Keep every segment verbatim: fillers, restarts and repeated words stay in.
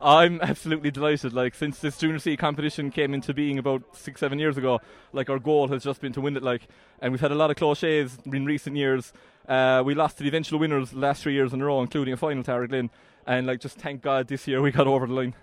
I'm absolutely delighted. Like, since this junior city competition came into being about six, seven years ago, like, our goal has just been to win it, like, and we've had a lot of cloches in recent years. Uh, we lost to the eventual winners the last three years in a row, including a final to Araglin, and, like, just thank God this year we got over the line.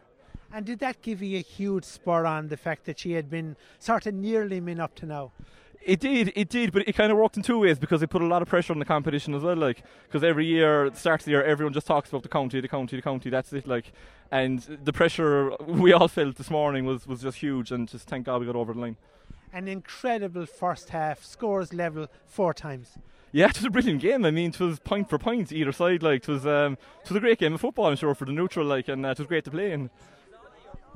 And did that give you a huge spur on the fact that she had been sort of nearly min up to now? It did, it did, but it kind of worked in two ways, because it put a lot of pressure on the competition as well, like, because every year, at the start of the year, everyone just talks about the county, the county, the county, that's it, like, and the pressure we all felt this morning was, was just huge, and just thank God we got over the line. An incredible first half, scores level four times. Yeah, it was a brilliant game. I mean, it was point for point either side, like, it was, um, it was a great game of football, I'm sure, for the neutral, like, and uh, it was great to play in.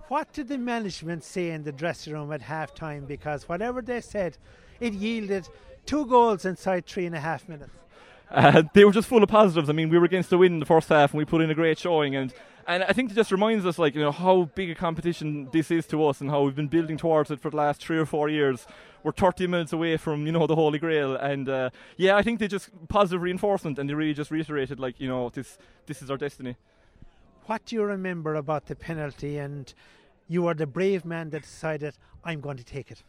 What did the management say in the dressing room at half-time? Because whatever they said, it yielded two goals inside three and a half minutes. Uh, they were just full of positives. I mean, we were against the wind in the first half, and we put in a great showing. And, and I think it just reminds us, like, you know, how big a competition this is to us and how we've been building towards it for the last three or four years. We're thirty minutes away from, you know, the Holy Grail. And, uh, yeah, I think they just positive reinforcement, and they really just reiterated, like, you know, this, this is our destiny. What do you remember about the penalty and... You are the brave man that decided, I'm going to take it.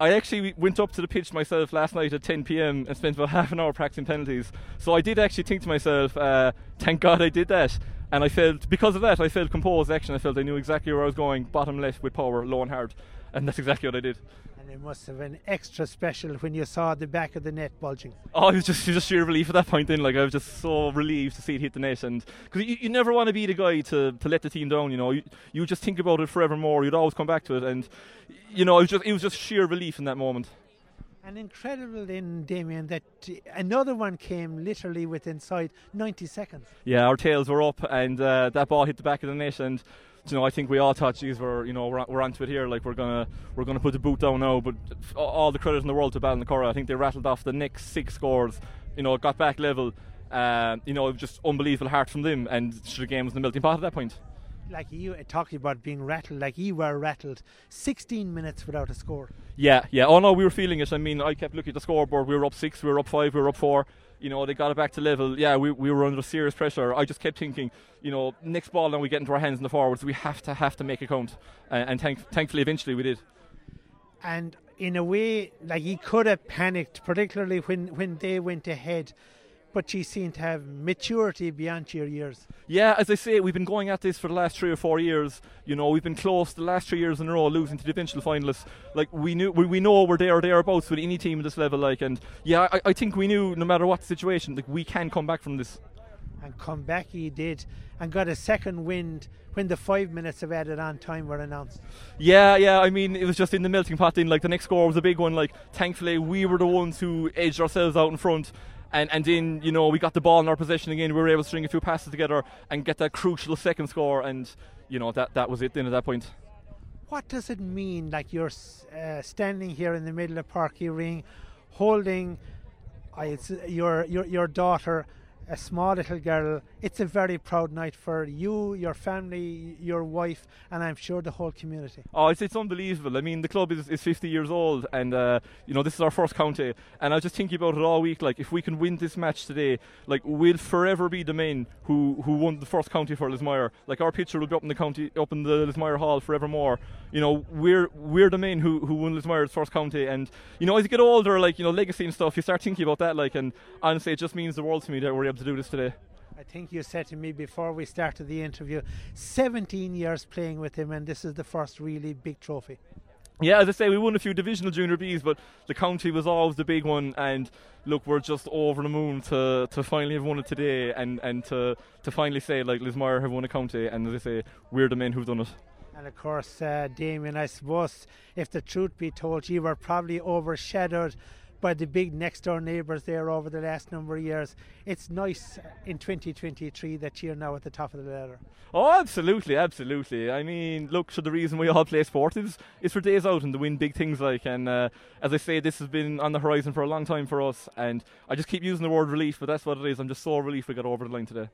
I actually went up to the pitch myself last night at ten p m and spent about half an hour practicing penalties. So I did actually think to myself, uh, thank God I did that. And I felt, because of that, I felt composed action. I felt I knew exactly where I was going, bottom left with power, low and hard. And that's exactly what I did. And it must have been extra special when you saw the back of the net bulging. Oh, it was just, it was just sheer relief at that point then. Like, I was just so relieved to see it hit the net. And because you, you never want to be the guy to, to let the team down, you know. You, you just think about it forevermore. You'd always come back to it. And, you know, it was just, it was just sheer relief in that moment. And incredible in Damien that another one came literally within sight, ninety seconds. Yeah, our tails were up and uh, that ball hit the back of the net. And, you know, I think we all thought, geez, we're, you know, we're, we're onto it here. Like, we're gonna we're gonna put the boot down now. But all the credit in the world to Ballinacora. I think they rattled off the next six scores. You know, got back level. Uh, you know, it was just unbelievable heart from them. And the game was in the melting pot at that point. Like, you talking about being rattled, like you were rattled, sixteen minutes without a score. Yeah, yeah. Oh no, we were feeling it. I mean, I kept looking at the scoreboard. We were up six, we were up five, we were up four. You know, they got it back to level. Yeah, we, we were under serious pressure. I just kept thinking, you know, next ball now we get into our hands in the forwards. We have to have to make a count, uh, and thank thankfully eventually we did. And in a way, like, he could have panicked, particularly when when they went ahead. But she seemed to have maturity beyond your years. Yeah, as I say, we've been going at this for the last three or four years. You know, we've been close the last three years in a row, losing to the eventual finalists. Like, we knew, we, we know we're there or thereabouts with any team at this level. Like, and yeah, I, I think we knew no matter what the situation, like, we can come back from this. And come back he did, and got a second wind when the five minutes of added on time were announced. Yeah, yeah, I mean, it was just in the melting pot then. Like, the next score was a big one. Like, thankfully we were the ones who edged ourselves out in front. And, and then, you know, we got the ball in our possession again. We were able to string a few passes together and get that crucial second score. And, you know, that, that was it then at that point. What does it mean, like, you're uh, standing here in the middle of Páirc Uí Rinn, holding uh, your, your, your daughter, a small little girl? It's a very proud night for you, your family, your wife, and I'm sure the whole community. Oh, it's, it's unbelievable. I mean, the club is, is fifty years old, and uh, you know, this is our first county. And I was just thinking about it all week. Like, if we can win this match today, like, we'll forever be the men who who won the first county for Lismore. Like, our picture will be up in the county, up in the Lismore Hall forevermore. You know, we're we're the men who who won Lismore's first county. And, you know, as you get older, like, you know, legacy and stuff, you start thinking about that. Like, and honestly, it just means the world to me that we're to do this today. I think you said to me before we started the interview, seventeen years playing with him, and this is the first really big trophy. Yeah, as I say, we won a few divisional junior B's, but the county was always the big one. And look, we're just over the moon to to finally have won it today, and and to to finally say, like, Lismore have won a county, and as I say, we're the men who've done it. And of course, uh, Damien, I suppose if the truth be told, you were probably overshadowed by the big next-door neighbours there over the last number of years. It's nice in twenty twenty-three that you're now at the top of the ladder. Oh, absolutely, absolutely. I mean, look, so the reason we all play sport is, is for days out and to win big things, like, and uh, as I say, this has been on the horizon for a long time for us, and I just keep using the word relief, but that's what it is. I'm just so relieved we got over the line today.